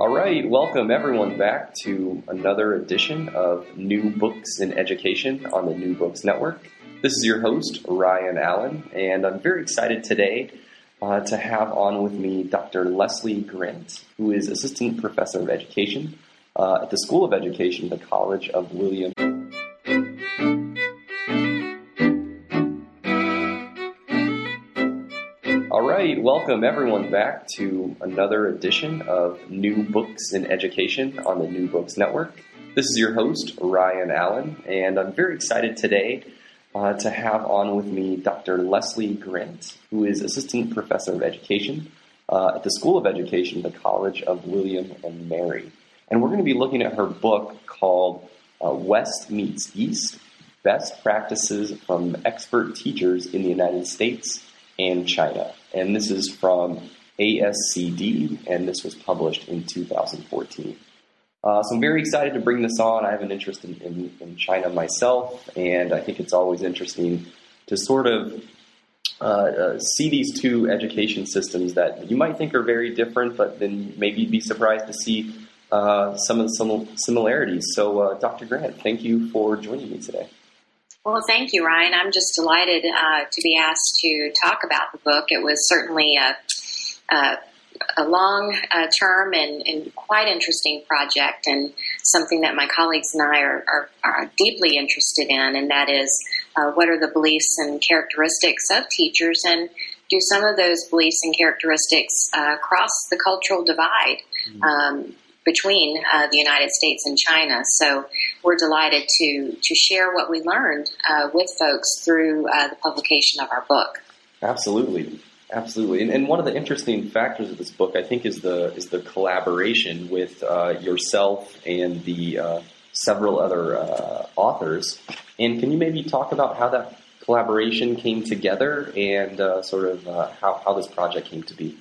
All right, welcome everyone back to another edition of New Books in Education on the New Books Network. This is your host, Ryan Allen, and I'm very excited today to have on with me Dr. Leslie Grant, who is Assistant Professor of Education at the School of Education, the College of William. Welcome everyone back to another edition of New Books in Education on the New Books Network. This is your host, Ryan Allen, and I'm very excited today to have on with me Dr. Leslie Grant, who is Assistant Professor of Education at the School of Education, the College of William and Mary. And we're going to be looking at her book called West Meets East, Best Practices from Expert Teachers in the United States and China. And this is from ASCD, and this was published in 2014. So I'm very excited to bring this on. I have an interest in China myself, and I think it's always interesting to sort of see these two education systems that you might think are very different, but then maybe you'd be surprised to see some of the similarities. So Dr. Grant, thank you for joining me today. Well, thank you, Ryan. I'm just delighted to be asked to talk about the book. It was certainly a long-term and quite interesting project, and something that my colleagues and I are deeply interested in, and that is what are the beliefs and characteristics of teachers, and do some of those beliefs and characteristics cross the cultural divide between the United States and China. So we're delighted to share what we learned with folks through the publication of our book. Absolutely. Absolutely. And one of the interesting factors of this book, I think, is the collaboration with yourself and the several other authors. And can you maybe talk about how that collaboration came together and sort of how this project came to be?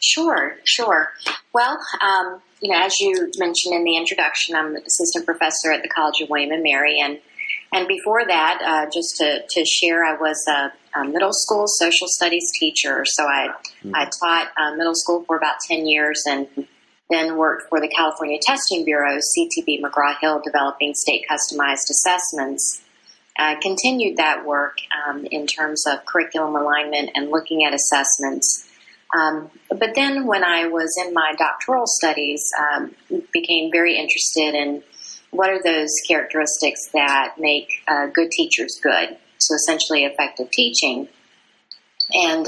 Sure. Well, as you mentioned in the introduction, I'm an assistant professor at the College of William and Mary, and before that, just to share, I was a middle school social studies teacher. So I taught middle school for about 10 years, and then worked for the California Testing Bureau, CTB McGraw-Hill, developing state customized assessments. I continued that work in terms of curriculum alignment and looking at assessments. But then when I was in my doctoral studies, became very interested in what are those characteristics that make good teachers good, so essentially effective teaching. And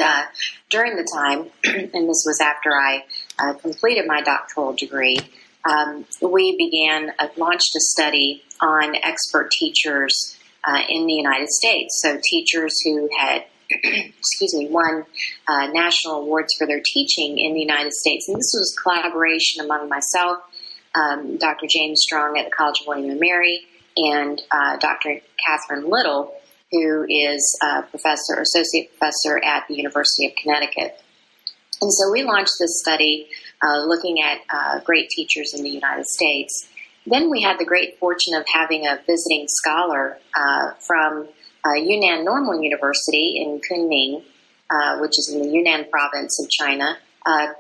during the time, and this was after I completed my doctoral degree, we launched a study on expert teachers in the United States, so teachers who had won national awards for their teaching in the United States. And this was collaboration among myself, Dr. James Strong at the College of William & Mary, and Dr. Catherine Little, who is associate professor at the University of Connecticut. And so we launched this study looking at great teachers in the United States. Then we had the great fortune of having a visiting scholar from Yunnan Normal University in Kunming, which is in the Yunnan province of China,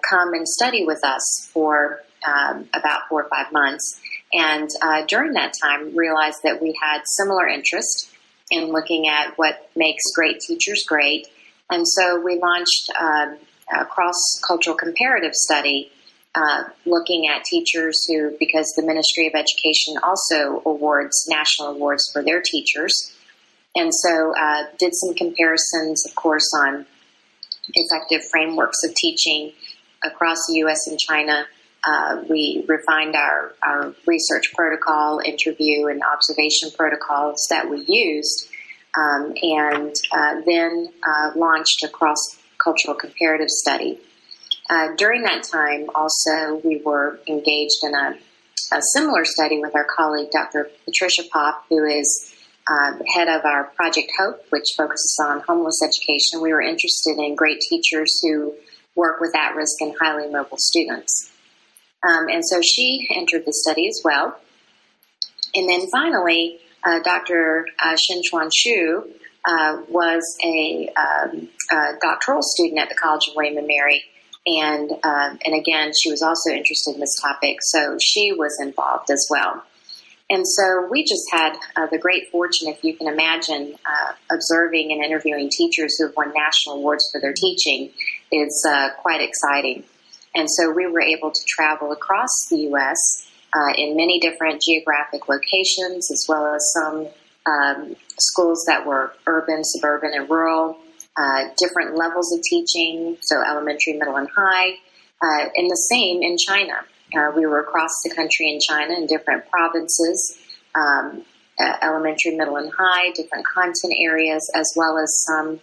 come and study with us for about 4 or 5 months. And during that time, realized that we had similar interest in looking at what makes great teachers great. And so we launched a cross-cultural comparative study looking at teachers who, because the Ministry of Education also awards national awards for their teachers. And so did some comparisons, of course, on effective frameworks of teaching across the U.S. and China. We refined our research protocol, interview, and observation protocols that we used, and then launched a cross cultural comparative study. During that time, also, we were engaged in a similar study with our colleague, Dr. Patricia Popp, who is head of our Project HOPE, which focuses on homeless education. We were interested in great teachers who work with at-risk and highly mobile students. And so she entered the study as well. And then finally, Dr. Shenchuan Xu was a doctoral student at the College of William and Mary. And again, she was also interested in this topic, so she was involved as well. And so we just had the great fortune, if you can imagine, observing and interviewing teachers who have won national awards for their teaching is quite exciting. And so we were able to travel across the U.S. In many different geographic locations, as well as some schools that were urban, suburban, and rural, different levels of teaching, so elementary, middle, and high, and the same in China. We were across the country in China in different provinces, elementary, middle, and high, different content areas, as well as some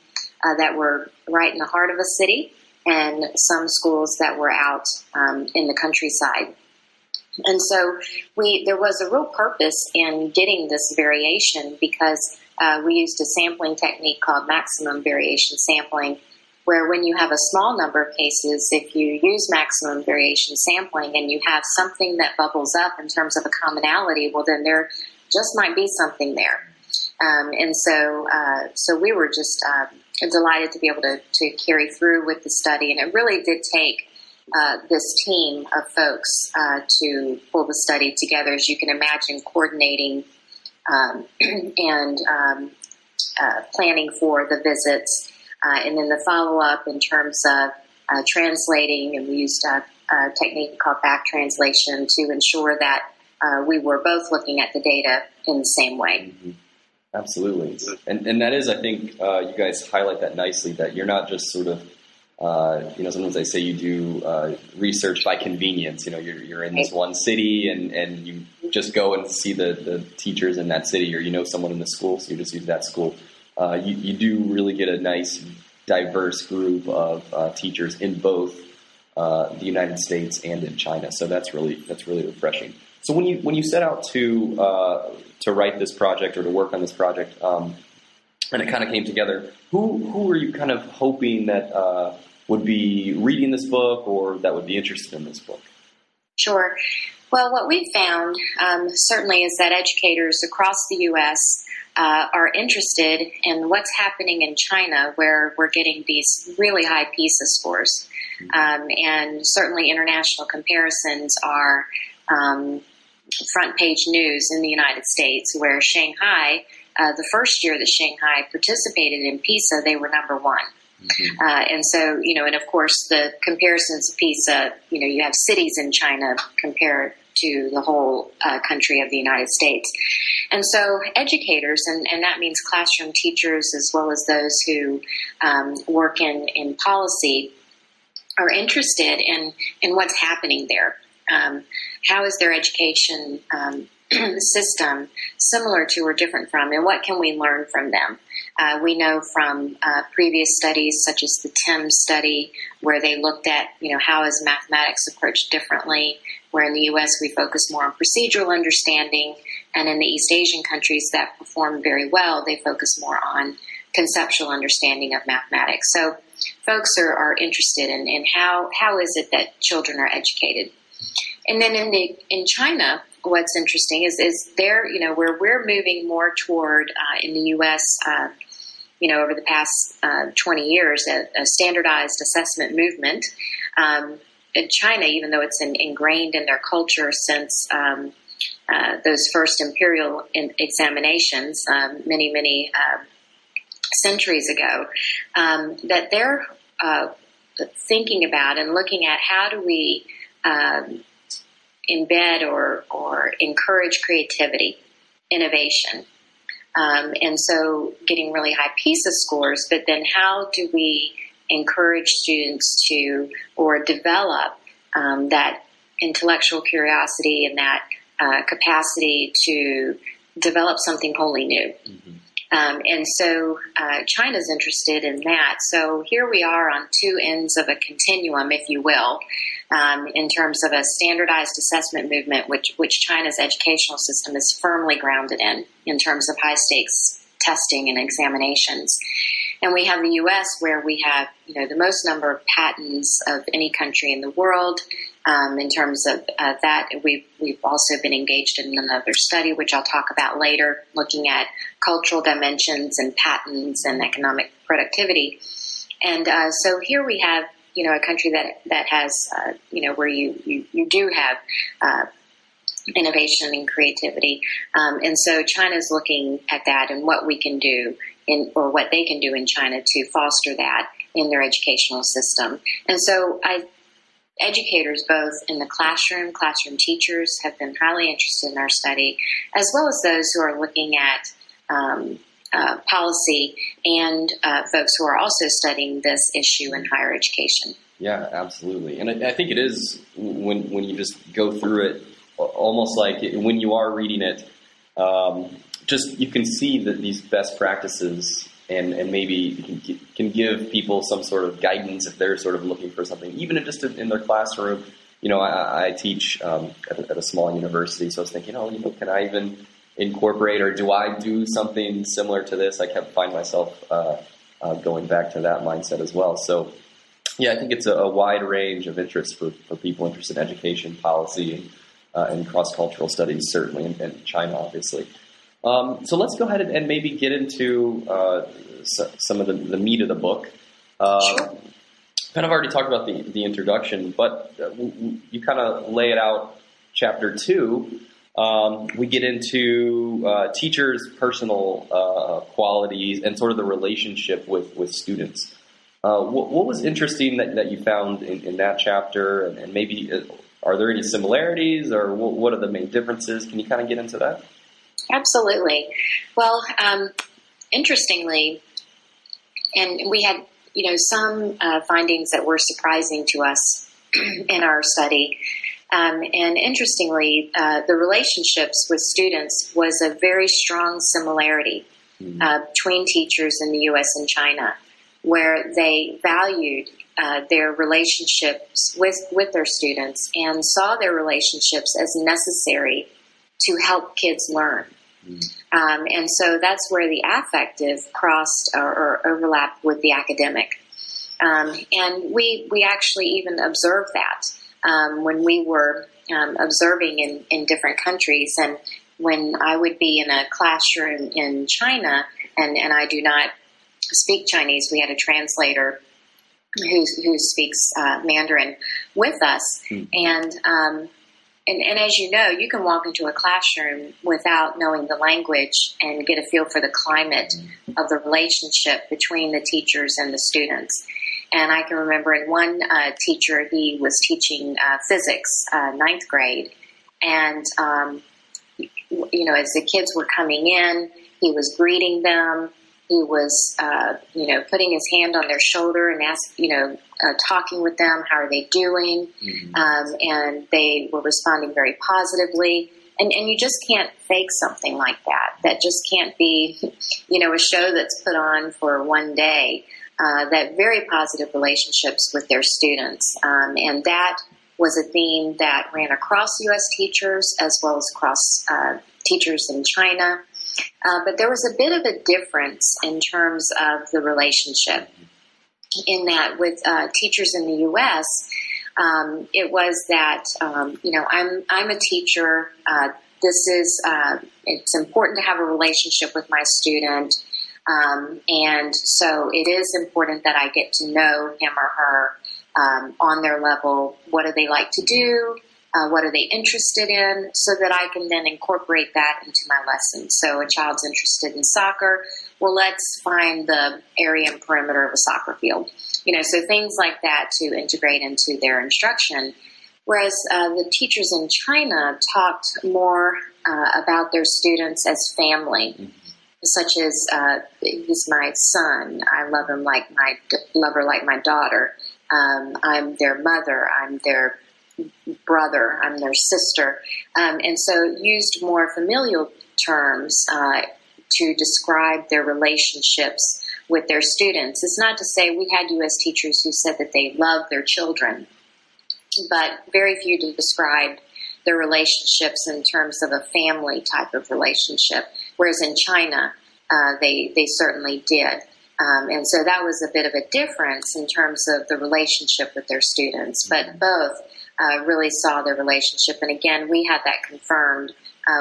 that were right in the heart of a city, and some schools that were out in the countryside. And so there was a real purpose in getting this variation because we used a sampling technique called Maximum Variation Sampling, where when you have a small number of cases, if you use maximum variation sampling and you have something that bubbles up in terms of a commonality, well, then there just might be something there. So we were just delighted to be able to carry through with the study, and it really did take this team of folks to pull the study together, as you can imagine, coordinating and planning for the visits, and then the follow-up in terms of translating, and we used a technique called back translation to ensure that we were both looking at the data in the same way. Mm-hmm. Absolutely. And that is, I think, you guys highlight that nicely, that you're not just sort of sometimes I say you do research by convenience. You're in this one city and you just go and see the teachers in that city, or someone in the school, so you just use that school. You do really get a nice, diverse group of teachers in both the United States and in China. So that's really refreshing. So when you set out to write this project or to work on this project, and it kind of came together, who were you kind of hoping that would be reading this book or that would be interested in this book? Sure. Well, what we found certainly is that educators across the U.S. are interested in what's happening in China, where we're getting these really high PISA scores. And certainly international comparisons are front page news in the United States, where Shanghai, the first year that Shanghai participated in PISA, they were number one. Mm-hmm. And so, and of course, the comparisons of PISA, you have cities in China compared to the whole country of the United States. And so educators, and that means classroom teachers as well as those who work in policy, are interested in what's happening there. How is their education system similar to or different from, and what can we learn from them? We know from previous studies, such as the TIMS study, where they looked at, how is mathematics approached differently, where in the U.S. we focus more on procedural understanding, and in the East Asian countries that perform very well, they focus more on conceptual understanding of mathematics. So folks are interested in how is it that children are educated. And then in China, what's interesting is there, where we're moving more toward in the U.S., over the past 20 years, a standardized assessment movement. In China, even though it's ingrained in their culture since those first imperial examinations many centuries ago, that they're thinking about and looking at how do we embed or encourage creativity, innovation. And so getting really high PISA scores, but then how do we encourage students to or develop that intellectual curiosity and that capacity to develop something wholly new? Mm-hmm. And so China's interested in that. So here we are on two ends of a continuum, if you will, in terms of a standardized assessment movement, which China's educational system is firmly grounded in terms of high-stakes testing and examinations. And we have the U.S. where we have, the most number of patents of any country in the world. In terms of that, we've also been engaged in another study, which I'll talk about later, looking at cultural dimensions and patents and economic productivity. And so here we have, a country that has, where you do have innovation and creativity. And so China's looking at that and what we can do or what they can do in China to foster that in their educational system. And so educators, both in the classroom teachers have been highly interested in our study, as well as those who are looking at policy and folks who are also studying this issue in higher education. Yeah, absolutely. And I think it is, when you just go through it, almost like when you are reading it, just you can see that these best practices and maybe can give people some sort of guidance if they're sort of looking for something, even if just in their classroom. I teach at a small university, so I was thinking, can I even incorporate, or do I do something similar to this? I kept finding myself going back to that mindset as well. So, yeah, I think it's a wide range of interest for people interested in education, policy, and cross-cultural studies, certainly, and China, obviously. So let's go ahead and maybe get into some of the meat of the book. Kind of already talked about the introduction, but you kind of lay it out. Chapter 2, we get into teachers' personal qualities and sort of the relationship with students. What was interesting that you found in that chapter, and maybe are there any similarities, or what are the main differences? Can you kind of get into that? Absolutely. Well, interestingly, and we had, some findings that were surprising to us in our study. And interestingly, the relationships with students was a very strong similarity between teachers in the U.S. and China, where they valued their relationships with their students and saw their relationships as necessary to help kids learn. And so that's where the affective crossed or overlapped with the academic. And we actually even observed that when we were observing in different countries. And when I would be in a classroom in China, and I do not speak Chinese, we had a translator who speaks Mandarin with us. And as you know, you can walk into a classroom without knowing the language and get a feel for the climate of the relationship between the teachers and the students. And I can remember in one teacher, he was teaching physics, ninth grade. And, as the kids were coming in, he was greeting them. He was, putting his hand on their shoulder and talking with them, how are they doing? And they were responding very positively. And you just can't fake something like that. That just can't be, a show that's put on for one day. That very positive relationships with their students. And that was a theme that ran across U.S. teachers as well as across teachers in China. But there was a bit of a difference in terms of the relationship, in that with teachers in the U.S., it was that I'm a teacher. This is it's important to have a relationship with my student, and so it is important that I get to know him or her on their level. What do they like to do? What are they interested in, so that I can then incorporate that into my lesson. So a child's interested in soccer. Well, let's find the area and perimeter of a soccer field. So things like that to integrate into their instruction. Whereas the teachers in China talked more about their students as family, such as he's my son. I love him like my lover, like my daughter. I'm their mother. I'm their brother, I'm their sister, and so used more familial terms to describe their relationships with their students. It's not to say we had U.S. teachers who said that they loved their children, but very few described their relationships in terms of a family type of relationship, whereas in China, they certainly did. And so that was a bit of a difference in terms of the relationship with their students, but both really saw their relationship. And again, we had that confirmed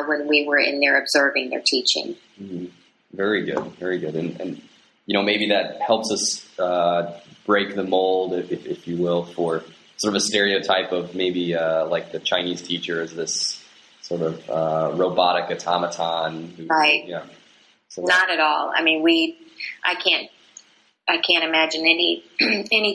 when we were in there observing their teaching. Mm-hmm. Very good, very good. And you know, maybe that helps us break the mold, if you will, for sort of a stereotype of maybe like the Chinese teacher is this sort of robotic automaton. Who, right. Yeah. So not at all. I mean, I can't imagine any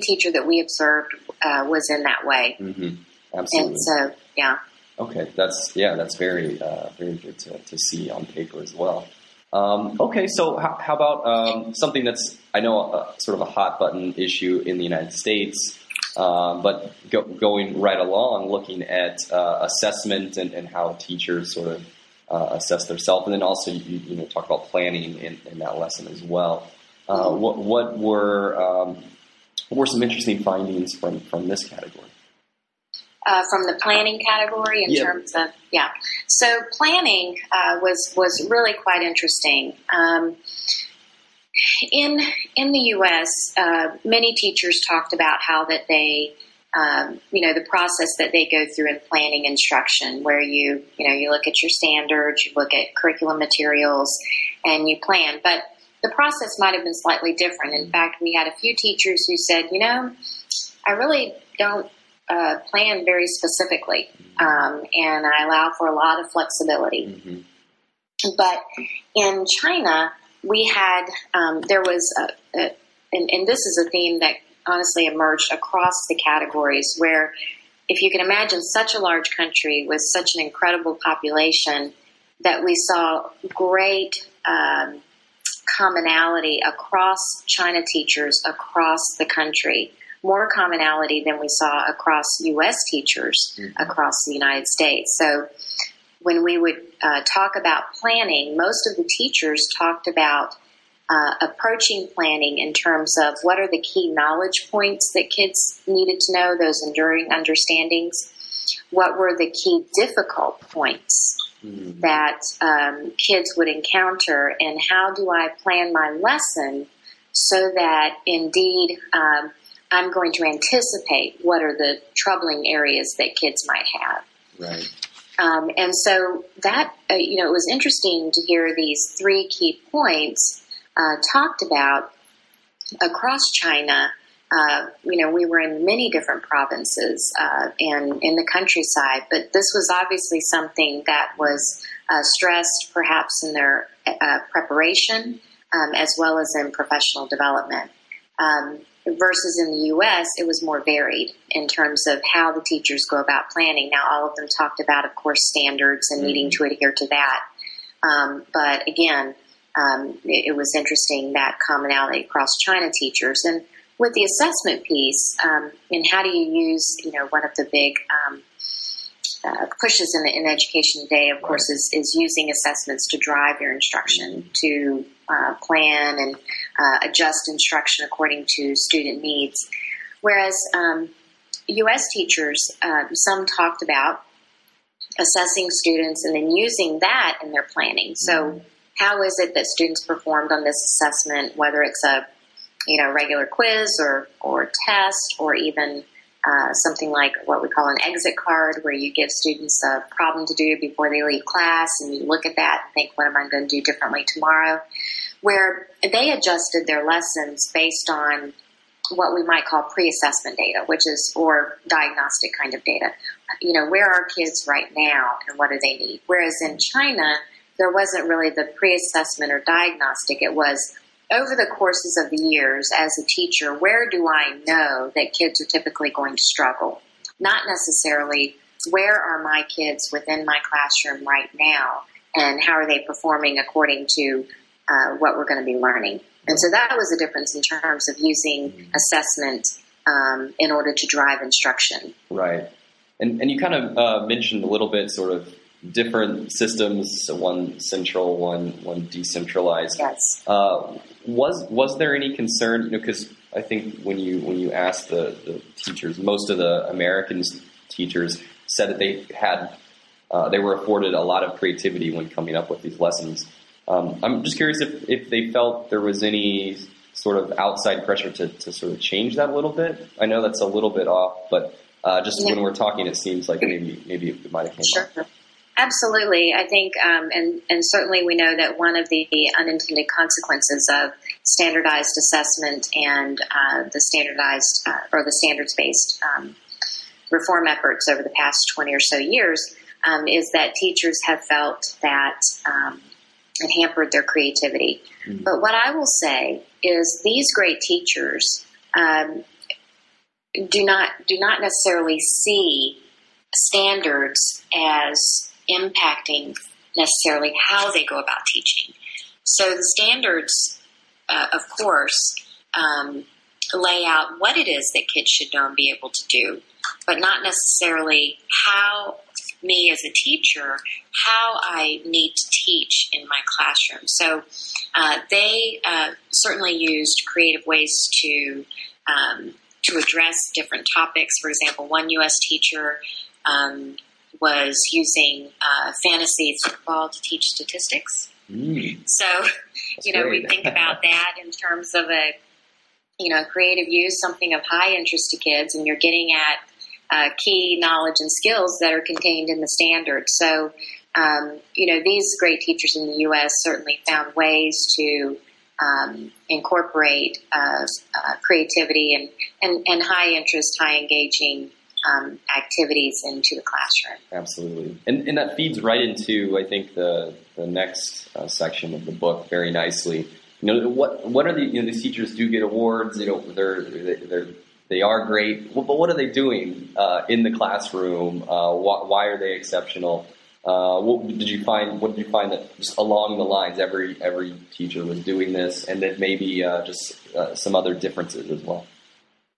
teacher that we observed was in that way. Mm-hmm. Absolutely. And so, yeah. Okay, that's very very good to see on paper as well. Okay, so how about something that's, I know, sort of a hot button issue in the United States, but going right along, looking at assessment and how teachers sort of assess themselves, and then also you talk about planning in that lesson as well. What were some interesting findings from this category? From the planning category terms of, yeah. So planning was really quite interesting. In the U.S., many teachers talked about how that they, the process that they go through in planning instruction, where you look at your standards, you look at curriculum materials, and you plan. But the process might have been slightly different. In fact, we had a few teachers who said, I really don't plan very specifically, and I allow for a lot of flexibility. Mm-hmm. But in China, we had there was and this is a theme that honestly emerged across the categories, where if you can imagine such a large country with such an incredible population, that we saw great commonality across China teachers across the country. More commonality than we saw across U.S. teachers mm-hmm. across the United States. So when we would talk about planning, most of the teachers talked about approaching planning in terms of what are the key knowledge points that kids needed to know, those enduring understandings, what were the key difficult points mm-hmm. that kids would encounter, and how do I plan my lesson so that indeed I'm going to anticipate what are the troubling areas that kids might have. Right. And so that, it was interesting to hear these three key points talked about across China. We were in many different provinces and in the countryside, but this was obviously something that was stressed perhaps in their preparation as well as in professional development. Versus in the U.S., it was more varied in terms of how the teachers go about planning. Now, all of them talked about, of course, standards and mm-hmm. needing to adhere to that. But again, it was interesting, that commonality across China teachers. And with the assessment piece, and how do you use, one of the big pushes in education today, of course, is using assessments to drive your instruction, to plan and adjust instruction according to student needs. Whereas U.S. teachers, some talked about assessing students and then using that in their planning. So how is it that students performed on this assessment, whether it's a regular quiz or test, or even something like what we call an exit card, where you give students a problem to do before they leave class, and you look at that and think, what am I going to do differently tomorrow? Where they adjusted their lessons based on what we might call pre-assessment data, which is, or diagnostic kind of data. Where are kids right now and what do they need? Whereas in China, there wasn't really the pre-assessment or diagnostic. It was, over the courses of the years as a teacher, where do I know that kids are typically going to struggle? Not necessarily, where are my kids within my classroom right now, and how are they performing according to what we're going to be learning? And so that was a difference in terms of using assessment in order to drive instruction. Right. And you kind of mentioned a little bit sort of different systems, so one central, one decentralized. Yes. Was there any concern? You know, because I think when you asked the teachers, most of the American teachers said that they had they were afforded a lot of creativity when coming up with these lessons. I'm just curious if they felt there was any sort of outside pressure to sort of change that a little bit. I know that's a little bit off, but just when we're talking, it seems like maybe it might have came up. Sure. Absolutely. I think, and certainly we know that one of the unintended consequences of standardized assessment and the standards-based reform efforts over the past 20 or so years is that teachers have felt that it hampered their creativity. Mm-hmm. But what I will say is these great teachers do not necessarily see standards as impacting necessarily how they go about teaching. So the standards, of course, lay out what it is that kids should know and be able to do, but not necessarily how me as a teacher, how I need to teach in my classroom. So they certainly used creative ways to address different topics. For example, one U.S. teacher was using fantasy football to teach statistics. So, we think about that in terms of a, creative use, something of high interest to kids, and you're getting at key knowledge and skills that are contained in the standard. So, these great teachers in the U.S. certainly found ways to incorporate creativity and high interest, high engaging activities into the classroom. Absolutely. And that feeds right into, I think, the next section of the book very nicely. What are these teachers do get awards, they are great, but what are they doing in the classroom? Why are they exceptional? What did you find that just along the lines, every teacher was doing this, and then maybe just some other differences as well?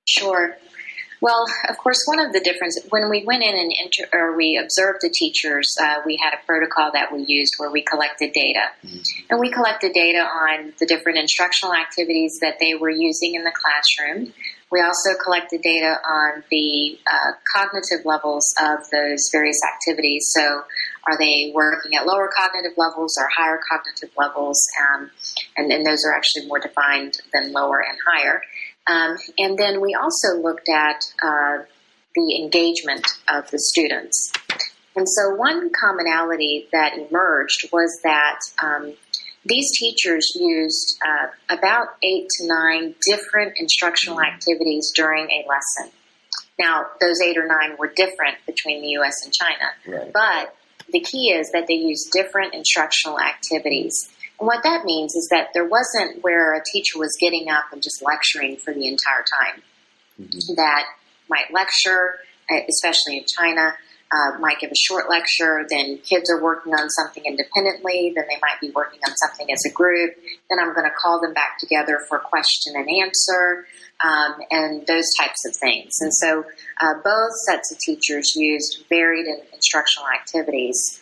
Sure. Well, of course, one of the differences, when we went in and we observed the teachers, we had a protocol that we used where we collected data. Mm-hmm. And we collected data on the different instructional activities that they were using in the classroom. We also collected data on the cognitive levels of those various activities. So are they working at lower cognitive levels or higher cognitive levels? And then those are actually more defined than lower and higher. And then we also looked at the engagement of the students. And so one commonality that emerged was that these teachers used about 8 to 9 different instructional activities during a lesson. Now, those 8 or 9 were different between the U.S. and China, right. But the key is that they used different instructional activities. And what that means is that there wasn't where a teacher was getting up and just lecturing for the entire time. Mm-hmm. That might lecture, especially in China, might give a short lecture, then kids are working on something independently, then they might be working on something as a group, then I'm going to call them back together for question and answer, and those types of things. And so both sets of teachers used varied instructional activities.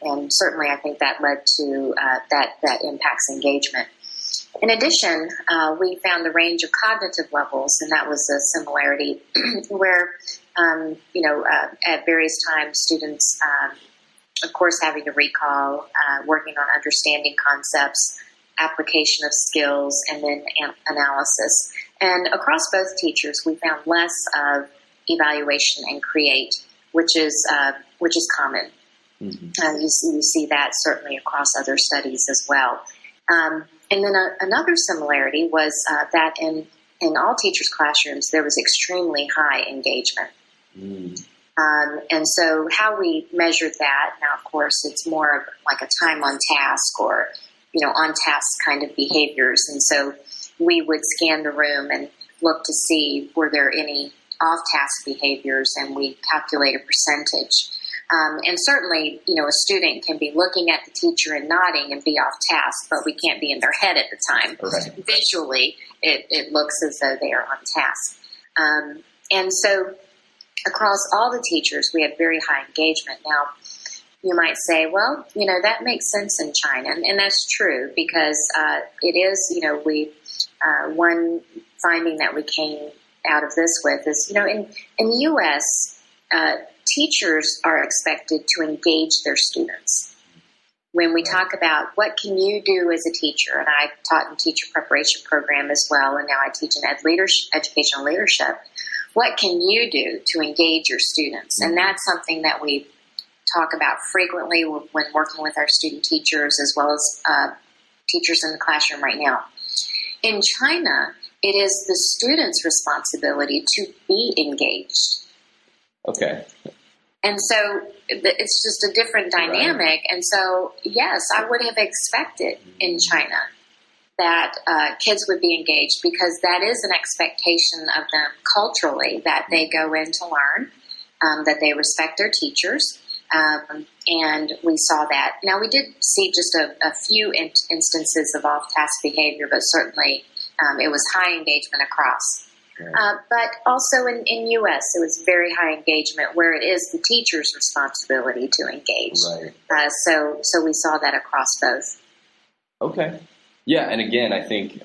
And certainly I think that led to that impacts engagement. In addition, we found the range of cognitive levels, and that was a similarity where, at various times students, of course, having to recall, working on understanding concepts, application of skills, and then analysis. And across both teachers, we found less of evaluation and create, which is common. Mm-hmm. You see that certainly across other studies as well. And then another similarity was that in all teachers' classrooms, there was extremely high engagement. Mm. And so how we measured that, now, of course, it's more of like a time on task or, on task kind of behaviors. And so we would scan the room and look to see were there any off-task behaviors, and we calculate a percentage. And certainly, a student can be looking at the teacher and nodding and be off task, but we can't be in their head at the time. Right. Visually, it looks as though they are on task. And so across all the teachers, we have very high engagement. Now, you might say, well, you know, that makes sense in China. And that's true because it is, you know, one finding that we came out of this with is, you know, in the U.S., teachers are expected to engage their students. When we talk about what can you do as a teacher, and I taught in teacher preparation program as well, and now I teach in educational leadership, what can you do to engage your students? And that's something that we talk about frequently when working with our student teachers as well as teachers in the classroom right now. In China, it is the student's responsibility to be engaged. Okay. And so it's just a different dynamic. Right. And so, yes, I would have expected in China that kids would be engaged because that is an expectation of them culturally, that they go in to learn, that they respect their teachers. And we saw that. Now, we did see just a few instances of off-task behavior, but certainly it was high engagement across. But also in U.S., it was very high engagement where it is the teacher's responsibility to engage. Right. So we saw that across both. Okay. Yeah, and again, I think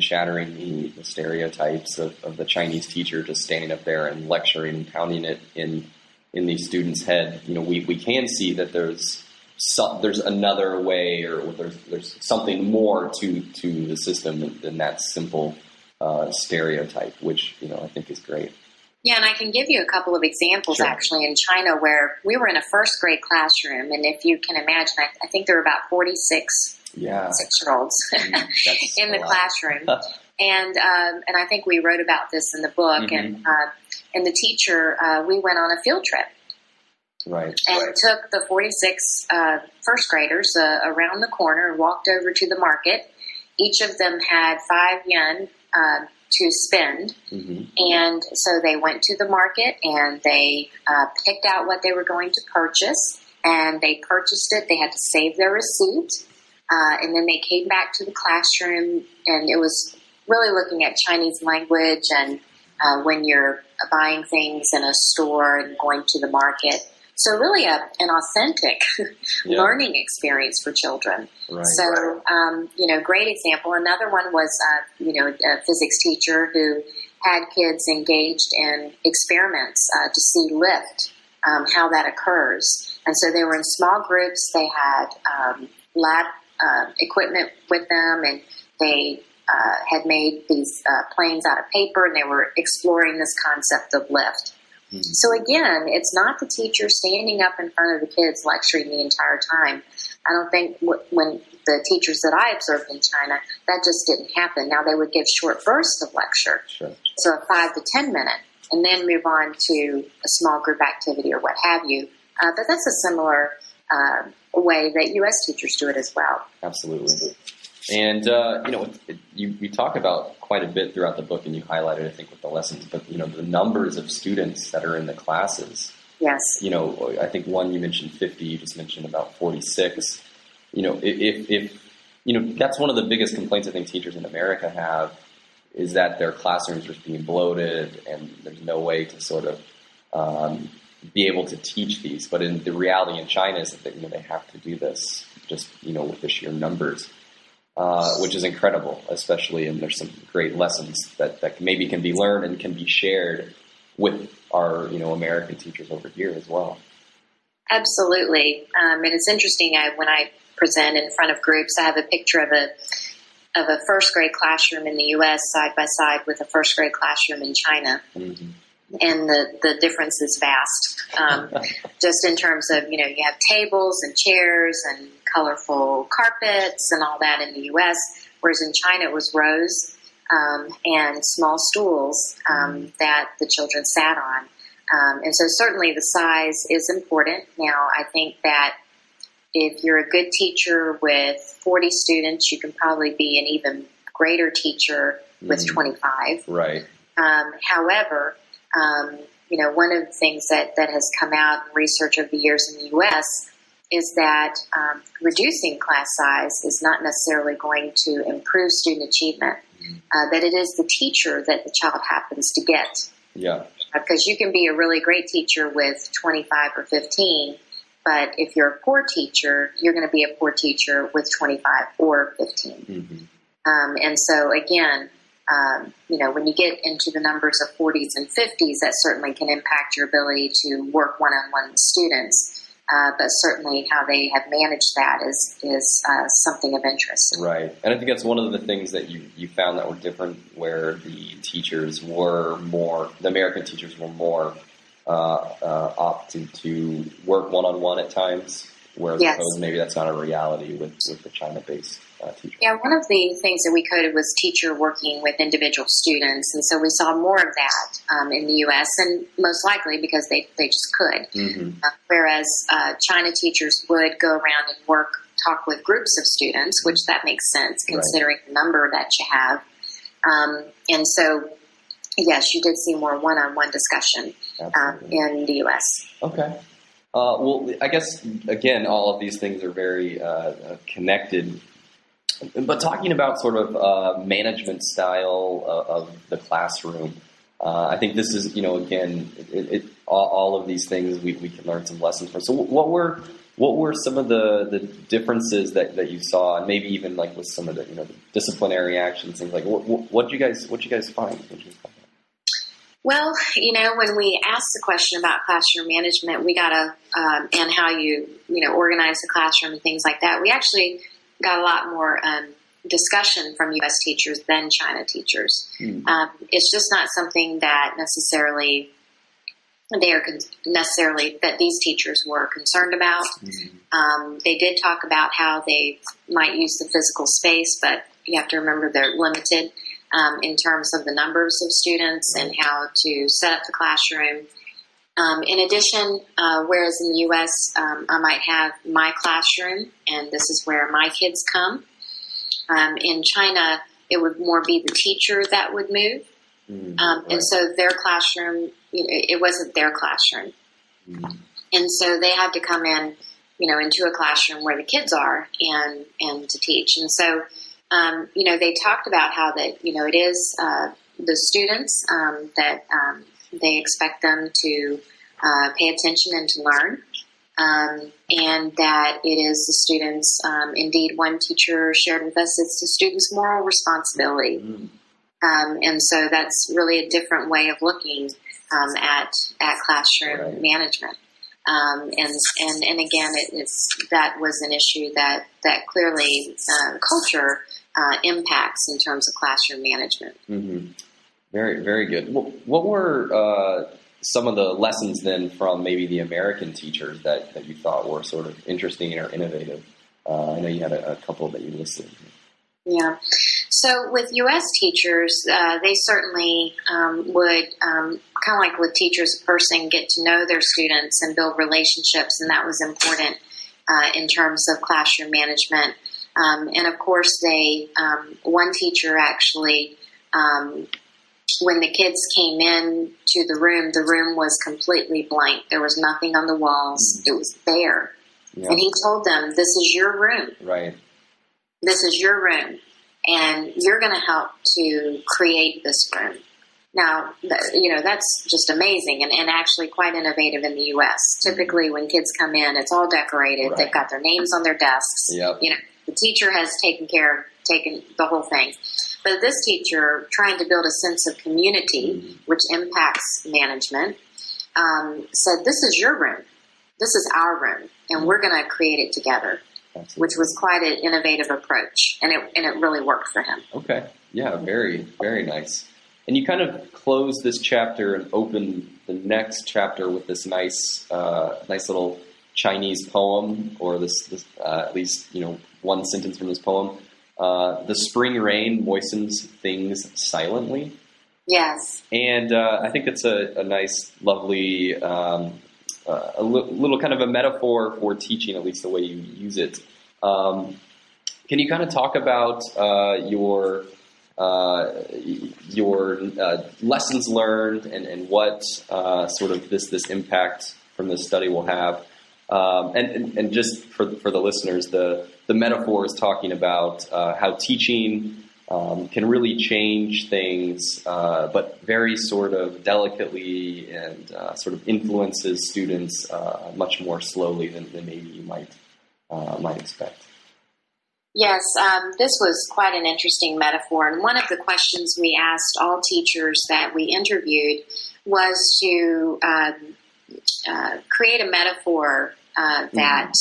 shattering the stereotypes of the Chinese teacher just standing up there and lecturing and pounding it in the student's head. You know, we can see that there's another way or there's something more to the system than that simple stereotype, which, you know, I think is great. Yeah, and I can give you a couple of examples, sure. Actually, in China where we were in a first grade classroom, and if you can imagine, I think there were about 46 6-year-olds in the classroom, and I think we wrote about this in the book, mm-hmm. and the teacher, we went on a field trip, right, and took the 46 first graders around the corner and walked over to the market. Each of them had 5 yuan to spend. Mm-hmm. And so they went to the market and they picked out what they were going to purchase, and they purchased it. They had to save their receipt. And then they came back to the classroom, and it was really looking at Chinese language and when you're buying things in a store and going to the market. So really an authentic learning experience for children. Right, so, you know, great example. Another one was, a physics teacher who had kids engaged in experiments to see lift, how that occurs. And so they were in small groups. They had lab equipment with them, and they had made these planes out of paper, and they were exploring this concept of lift. So again, it's not the teacher standing up in front of the kids lecturing the entire time. I don't think when the teachers that I observed in China, that just didn't happen. Now they would give short bursts of lecture, sure. So a 5 to 10 minute, and then move on to a small group activity or what have you. But that's a similar way that U.S. teachers do it as well. Absolutely. And, you talk about quite a bit throughout the book, and you highlighted, I think, with the lessons, but, you know, the numbers of students that are in the classes. Yes. You know, I think one, you mentioned 50, you just mentioned about 46. You know, if that's one of the biggest complaints I think teachers in America have is that their classrooms are being bloated and there's no way to sort of be able to teach these. But in the reality in China is that, you know, they have to do this just, you know, with the sheer numbers. Which is incredible, especially, and there's some great lessons that maybe can be learned and can be shared with our, you know, American teachers over here as well. Absolutely. And it's interesting, when I present in front of groups, I have a picture of a first grade classroom in the U.S. side by side with a first grade classroom in China. Mm-hmm. And the difference is vast, just in terms of, you know, you have tables and chairs and colorful carpets and all that in the U.S., whereas in China it was rows and small stools that the children sat on. And so certainly the size is important. Now, I think that if you're a good teacher with 40 students, you can probably be an even greater teacher with 25. Right. However... you know, one of the things that has come out in research over the years in the U.S. is that reducing class size is not necessarily going to improve student achievement, that it is the teacher that the child happens to get. Yeah. because you can be a really great teacher with 25 or 15, but if you're a poor teacher, you're going to be a poor teacher with 25 or 15. Mm-hmm. And so again, you know, when you get into the numbers of 40s and 50s, that certainly can impact your ability to work one-on-one with students. But certainly how they have managed that is something of interest. Right. And I think that's one of the things that you found that were different, where the American teachers were more opted to work one-on-one at times, whereas yes. Maybe that's not a reality with the China-based teachers. Yeah, one of the things that we coded was teacher working with individual students, and so we saw more of that in the U.S., and most likely because they just could, mm-hmm. Whereas China teachers would go around and talk with groups of students, which that makes sense considering right. the number that you have, and so yes, you did see more one-on-one discussion in the U.S. Okay. Well, I guess, again, all of these things are very connected. But talking about sort of management style of the classroom, I think this is, you know, again, all of these things we can learn some lessons from. So what were some of the differences that you saw, and maybe even like with some of the, you know, the disciplinary actions, things like what did you guys find? Well, you know, when we asked the question about classroom management, we got and how you know, organize the classroom and things like that, we actually got a lot more discussion from U.S. teachers than China teachers. Mm-hmm. It's just not something that that these teachers were concerned about. Mm-hmm. They did talk about how they might use the physical space, but you have to remember they're limited in terms of the numbers of students and how to set up the classroom. In addition, whereas in the U.S., I might have my classroom, and this is where my kids come. In China, it would more be the teacher that would move. Mm, right. And so their classroom, it wasn't their classroom. Mm. And so they had to come in, you know, into a classroom where the kids are and to teach. And so you know, they talked about how that, you know, it is the students that they expect them to pay attention and to learn, and that it is the students. Indeed, one teacher shared with us, it's the students' moral responsibility, mm-hmm. And so that's really a different way of looking at classroom right. management. And again, that was an issue that clearly culture impacts in terms of classroom management. Mm-hmm. Very, very good. Well, what were some of the lessons then from maybe the American teachers that you thought were sort of interesting or innovative? I know you had a couple that you listed. Yeah. So with U.S. teachers, they certainly would, kind of like with teachers in person, get to know their students and build relationships, and that was important in terms of classroom management. And of course, one teacher actually, when the kids came in to the room was completely blank. There was nothing on the walls. It was bare. Yeah. And he told them, this is your room. Right. This is your room, and you're going to help to create this room. Now, you know, that's just amazing and actually quite innovative in the U.S. Typically, when kids come in, it's all decorated. Right. They've got their names on their desks. Yep. You know, the teacher has taken the whole thing. But this teacher, trying to build a sense of community, mm-hmm. which impacts management, said, this is your room. This is our room, and mm-hmm. we're going to create it together. Absolutely. Which was quite an innovative approach, and it really worked for him. Okay. Yeah, very, very nice. And you kind of close this chapter and open the next chapter with this nice little Chinese poem, or this at least, you know, one sentence from this poem. The spring rain moistens things silently. Yes. And I think it's a nice, lovely little kind of a metaphor for teaching, at least the way you use it. Can you kind of talk about your lessons learned and what sort of this impact from this study will have? And just for the listeners, the metaphor is talking about how teaching can really change things, but very sort of delicately and sort of influences students much more slowly than maybe you might expect. Yes, this was quite an interesting metaphor. And one of the questions we asked all teachers that we interviewed was to create a metaphor that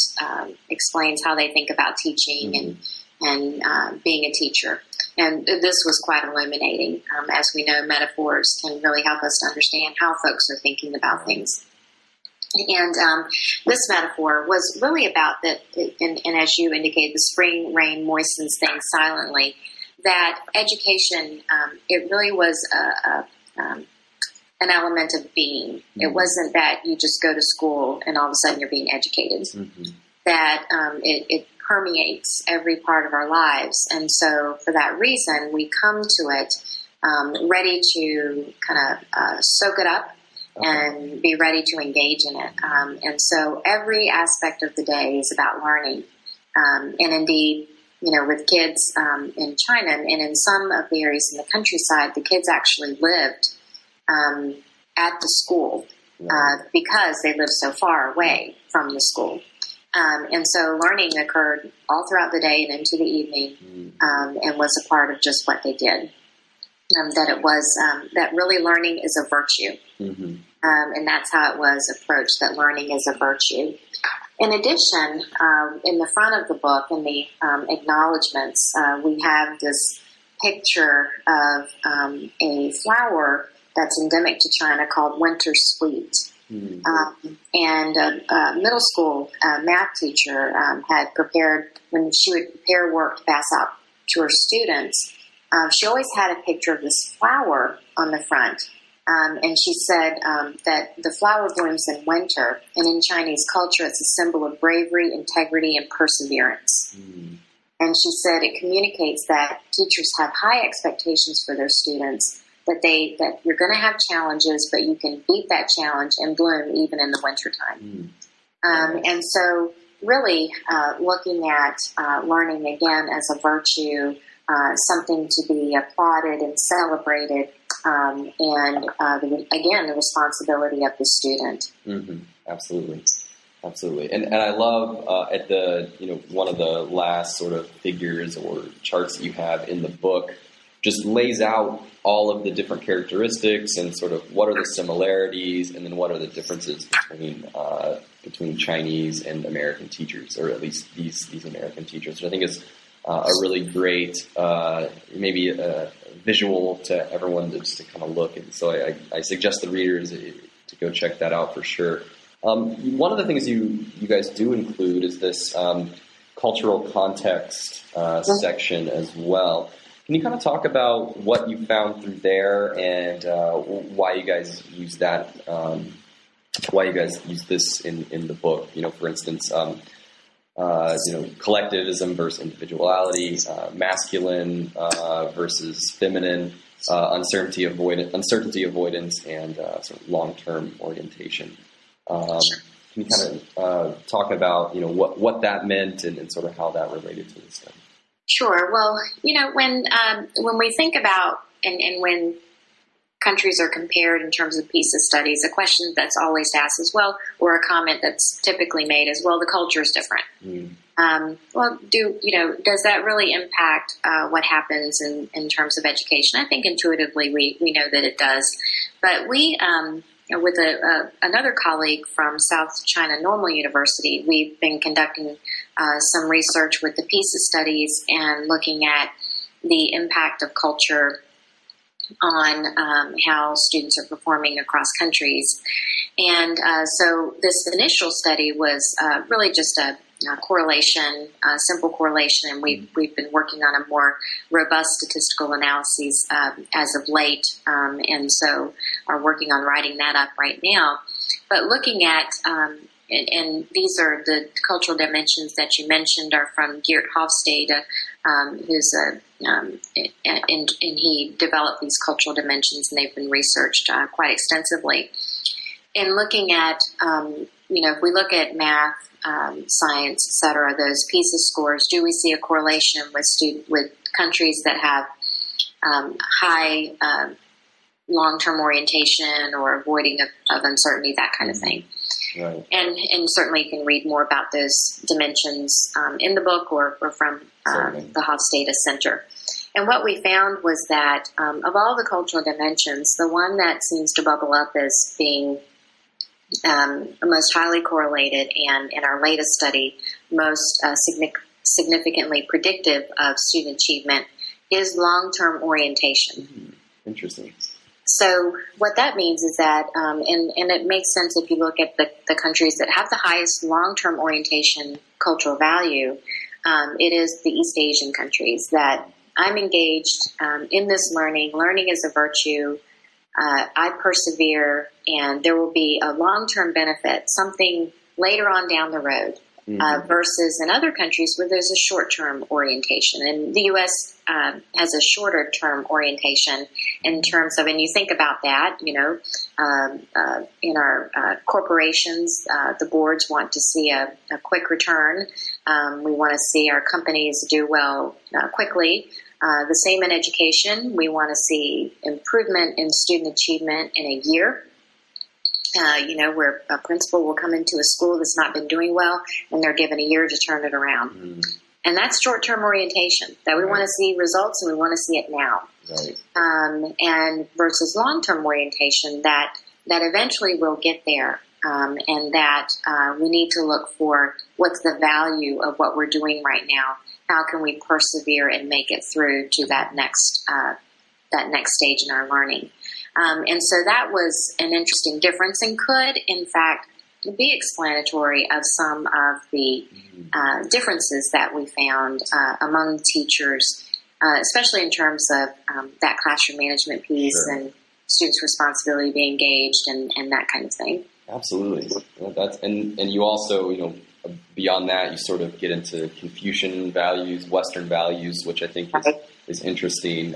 explains how they think about teaching and being a teacher. And this was quite illuminating. As we know, metaphors can really help us to understand how folks are thinking about things. And this metaphor was really about that, and as you indicated, the spring rain moistens things silently, that education, it really was an element of being. Mm-hmm. It wasn't that you just go to school and all of a sudden you're being educated, mm-hmm. that it permeates every part of our lives. And so for that reason, we come to it ready to kind of soak it up. Okay. And be ready to engage in it. And so every aspect of the day is about learning. And indeed, with kids in China and in some of the areas in the countryside, the kids actually lived at the school because they lived so far away from the school. And so learning occurred all throughout the day and into the evening and was a part of just what they did. That it was that really learning is a virtue, mm-hmm. And that's how it was approached. That learning is a virtue. In addition, in the front of the book, in the acknowledgments, we have this picture of a flower that's endemic to China called winter sweet. Mm-hmm. And a middle school math teacher had prepared, when she would prepare work to pass out to her students. She always had a picture of this flower on the front, and she said that the flower blooms in winter, and in Chinese culture, it's a symbol of bravery, integrity, and perseverance. Mm-hmm. And she said it communicates that teachers have high expectations for their students, that you're going to have challenges, but you can beat that challenge and bloom even in the wintertime. Mm-hmm. And so really looking at learning again as a virtue, something to be applauded and celebrated, and again, the responsibility of the student. Mm-hmm. Absolutely, and I love at the one of the last sort of figures or charts that you have in the book just lays out all of the different characteristics and sort of what are the similarities and then what are the differences between Chinese and American teachers, or at least these American teachers, which I think is. A really great, maybe a visual to everyone to kind of look. And so I suggest the readers to go check that out for sure. One of the things you guys do include is this cultural context section as well. Can you kind of talk about what you found through there and why you guys use that, why you guys use this in the book? For instance, collectivism versus individuality, masculine versus feminine, uncertainty avoidance, and sort of long-term orientation. Can you kind of talk about what that meant and sort of how that related to this study? Sure. Well, when we think about and when countries are compared in terms of PISA studies, a question that's always asked as well, or a comment that's typically made as well, the culture is different. Mm. Does that really impact what happens in terms of education? I think intuitively we know that it does. But we, with another colleague from South China Normal University, we've been conducting some research with the PISA studies and looking at the impact of culture on how students are performing across countries. And so this initial study was really just a correlation, a simple correlation, and we've been working on a more robust statistical analysis as of late, and so are working on writing that up right now. But looking at, and these are the cultural dimensions that you mentioned are from Hofstede, who's and he developed these cultural dimensions, and they've been researched quite extensively. In looking at, if we look at math, science, et cetera, those PISA scores, do we see a correlation with countries that have high long-term orientation or avoiding of uncertainty, that kind of thing. Right. And certainly you can read more about those dimensions in the book or from the Hofstede Center. And what we found was that of all the cultural dimensions, the one that seems to bubble up as being most highly correlated and in our latest study most significantly predictive of student achievement is long-term orientation. Mm-hmm. Interesting. So what that means is that, and it makes sense if you look at the countries that have the highest long-term orientation cultural value, it is the East Asian countries that I'm engaged in this learning. Learning is a virtue. I persevere, and there will be a long-term benefit, something later on down the road, mm-hmm. Versus in other countries where there's a short-term orientation. And the U.S. has a shorter-term orientation in terms of, and you think about that, you know, in our corporations, the boards want to see a quick return. We want to see our companies do well quickly. The same in education. We want to see improvement in student achievement in a year, you know, where a principal will come into a school that's not been doing well, and they're given a year to turn it around. Mm-hmm. And that's short-term orientation, that we right. want to see results and we want to see it now. Right. And versus long-term orientation, that eventually we'll get there. And that we need to look for what's the value of what we're doing right now. How can we persevere and make it through to that next stage in our learning? And so that was an interesting difference, and could, in fact, be explanatory of some of the differences that we found among teachers, especially in terms of that classroom management piece sure. and students' responsibility to be engaged and that kind of thing. Absolutely. That's and you also, you know, beyond that, you sort of get into Confucian values, Western values, which I think is interesting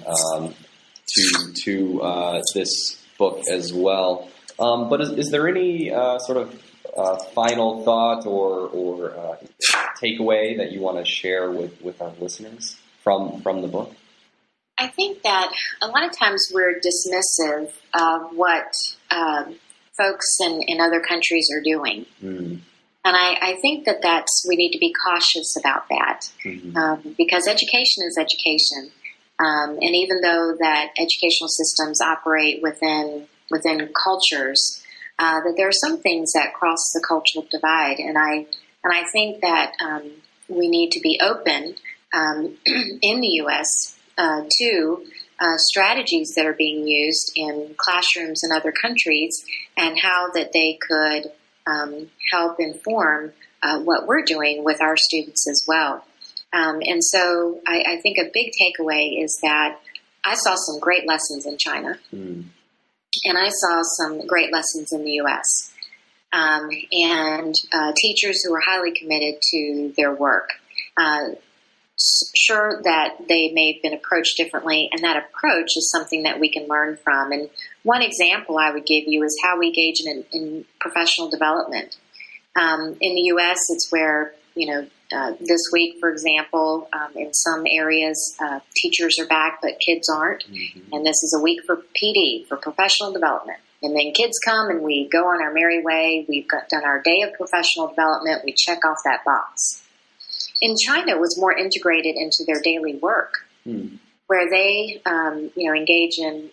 to this book as well. But is there any sort of final thought or takeaway that you want to share with our listeners from the book? I think that a lot of times we're dismissive of what folks in other countries are doing. Mm-hmm. And I think that's we need to be cautious about that mm-hmm. Because education is education. And even though that educational systems operate within cultures, that there are some things that cross the cultural divide. And I think that we need to be open in the U.S. To strategies that are being used in classrooms in other countries and how that they could help inform what we're doing with our students as well. And so I think a big takeaway is that I saw some great lessons in China and I saw some great lessons in the U.S. And teachers who are highly committed to their work. Sure that they may have been approached differently, and that approach is something that we can learn from. And one example I would give you is how we engage in professional development. In the U.S., it's where, you know, this week, for example, in some areas, teachers are back, but kids aren't. Mm-hmm. And this is a week for PD, for professional development. And then kids come and we go on our merry way. We've done our day of professional development. We check off that box. In China, it was more integrated into their daily work, where they, you know, engage in,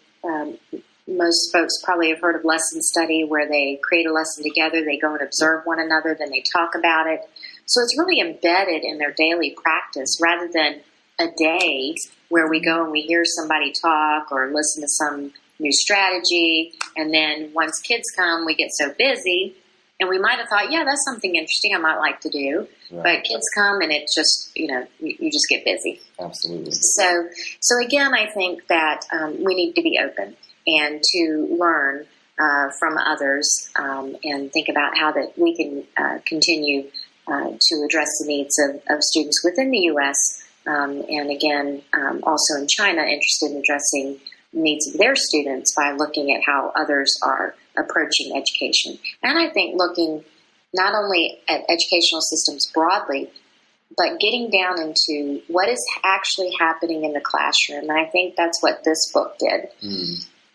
most folks probably have heard of lesson study, where they create a lesson together, they go and observe one another, then they talk about it. So it's really embedded in their daily practice rather than a day where we go and we hear somebody talk or listen to some new strategy. And then once kids come, we get so busy. And we might have thought, yeah, that's something interesting I might like to do. Right. But kids come and it's just, you know, you just get busy. Absolutely. So again, I think that we need to be open and to learn from others and think about how that we can continue to address the needs of students within the U.S. And again, also in China, interested in addressing needs of their students by looking at how others are approaching education. And I think looking not only at educational systems broadly, but getting down into what is actually happening in the classroom. And I think that's what this book did,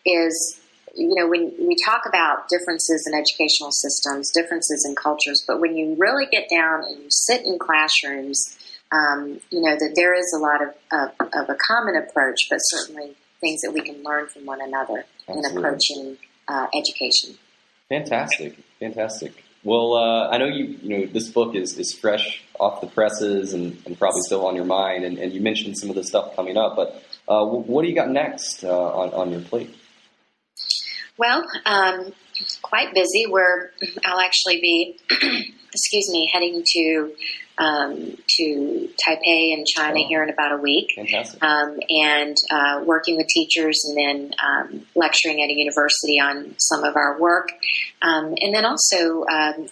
is, you know, when we talk about differences in educational systems, differences in cultures, but when you really get down and you sit in classrooms, you know, that there is a lot of a common approach, but certainly things that we can learn from one another in approaching education. Fantastic. Well, I know you know, this book is fresh off the presses and probably still on your mind, and you mentioned some of the stuff coming up, but what do you got next on your plate? Well, quite busy. I'll actually be, heading to Taipei in China here in about a week. Fantastic. And working with teachers and then lecturing at a university on some of our work. And then also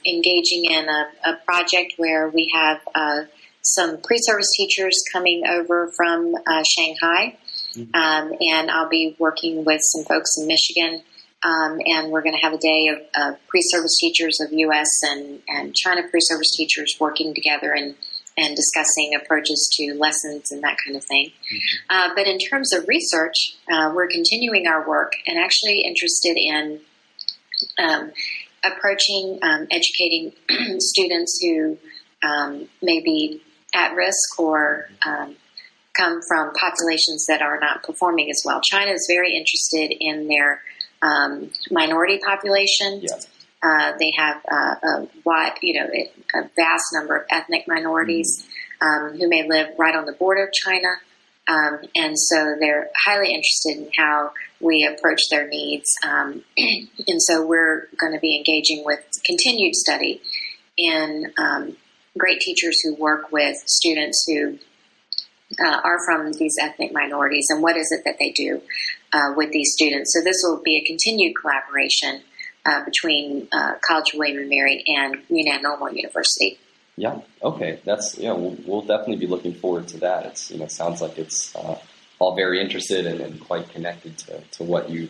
engaging in a project where we have some pre-service teachers coming over from Shanghai. Mm-hmm. And I'll be working with some folks in Michigan. And we're going to have a day of pre-service teachers of U.S. and China pre-service teachers working together and discussing approaches to lessons and that kind of thing. Mm-hmm. But in terms of research, we're continuing our work and actually interested in approaching educating students who may be at risk or come from populations that are not performing as well. China is very interested in their minority population. Yeah. They have a vast number of ethnic minorities who may live right on the border of China, and so they're highly interested in how we approach their needs. And so we're going to be engaging with continued study in great teachers who work with students who are from these ethnic minorities, and what is it that they do with these students. So this will be a continued collaboration between College of William and Mary and UNAM Normal University. Yeah. Okay. We'll definitely be looking forward to that. It's, you know, sounds like it's all very interested and quite connected to what you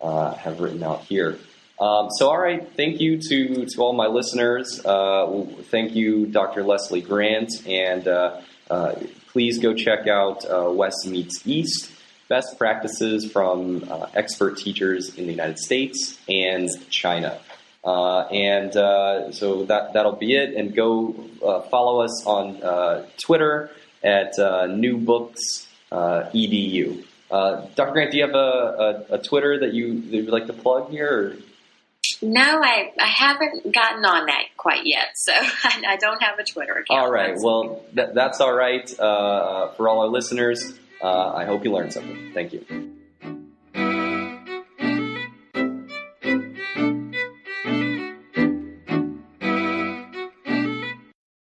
have written out here. All right. Thank you to all my listeners. Thank you, Dr. Leslie Grant, and please go check out West Meets East, Best Practices from Expert Teachers in the United States and China. So that'll be it. And go follow us on Twitter at New Books EDU. Dr. Grant, do you have a Twitter that you'd like to plug here? Or? No, I haven't gotten on that quite yet, so I don't have a Twitter account. All right. Well, that's all right for all our listeners. I hope you learned something. Thank you.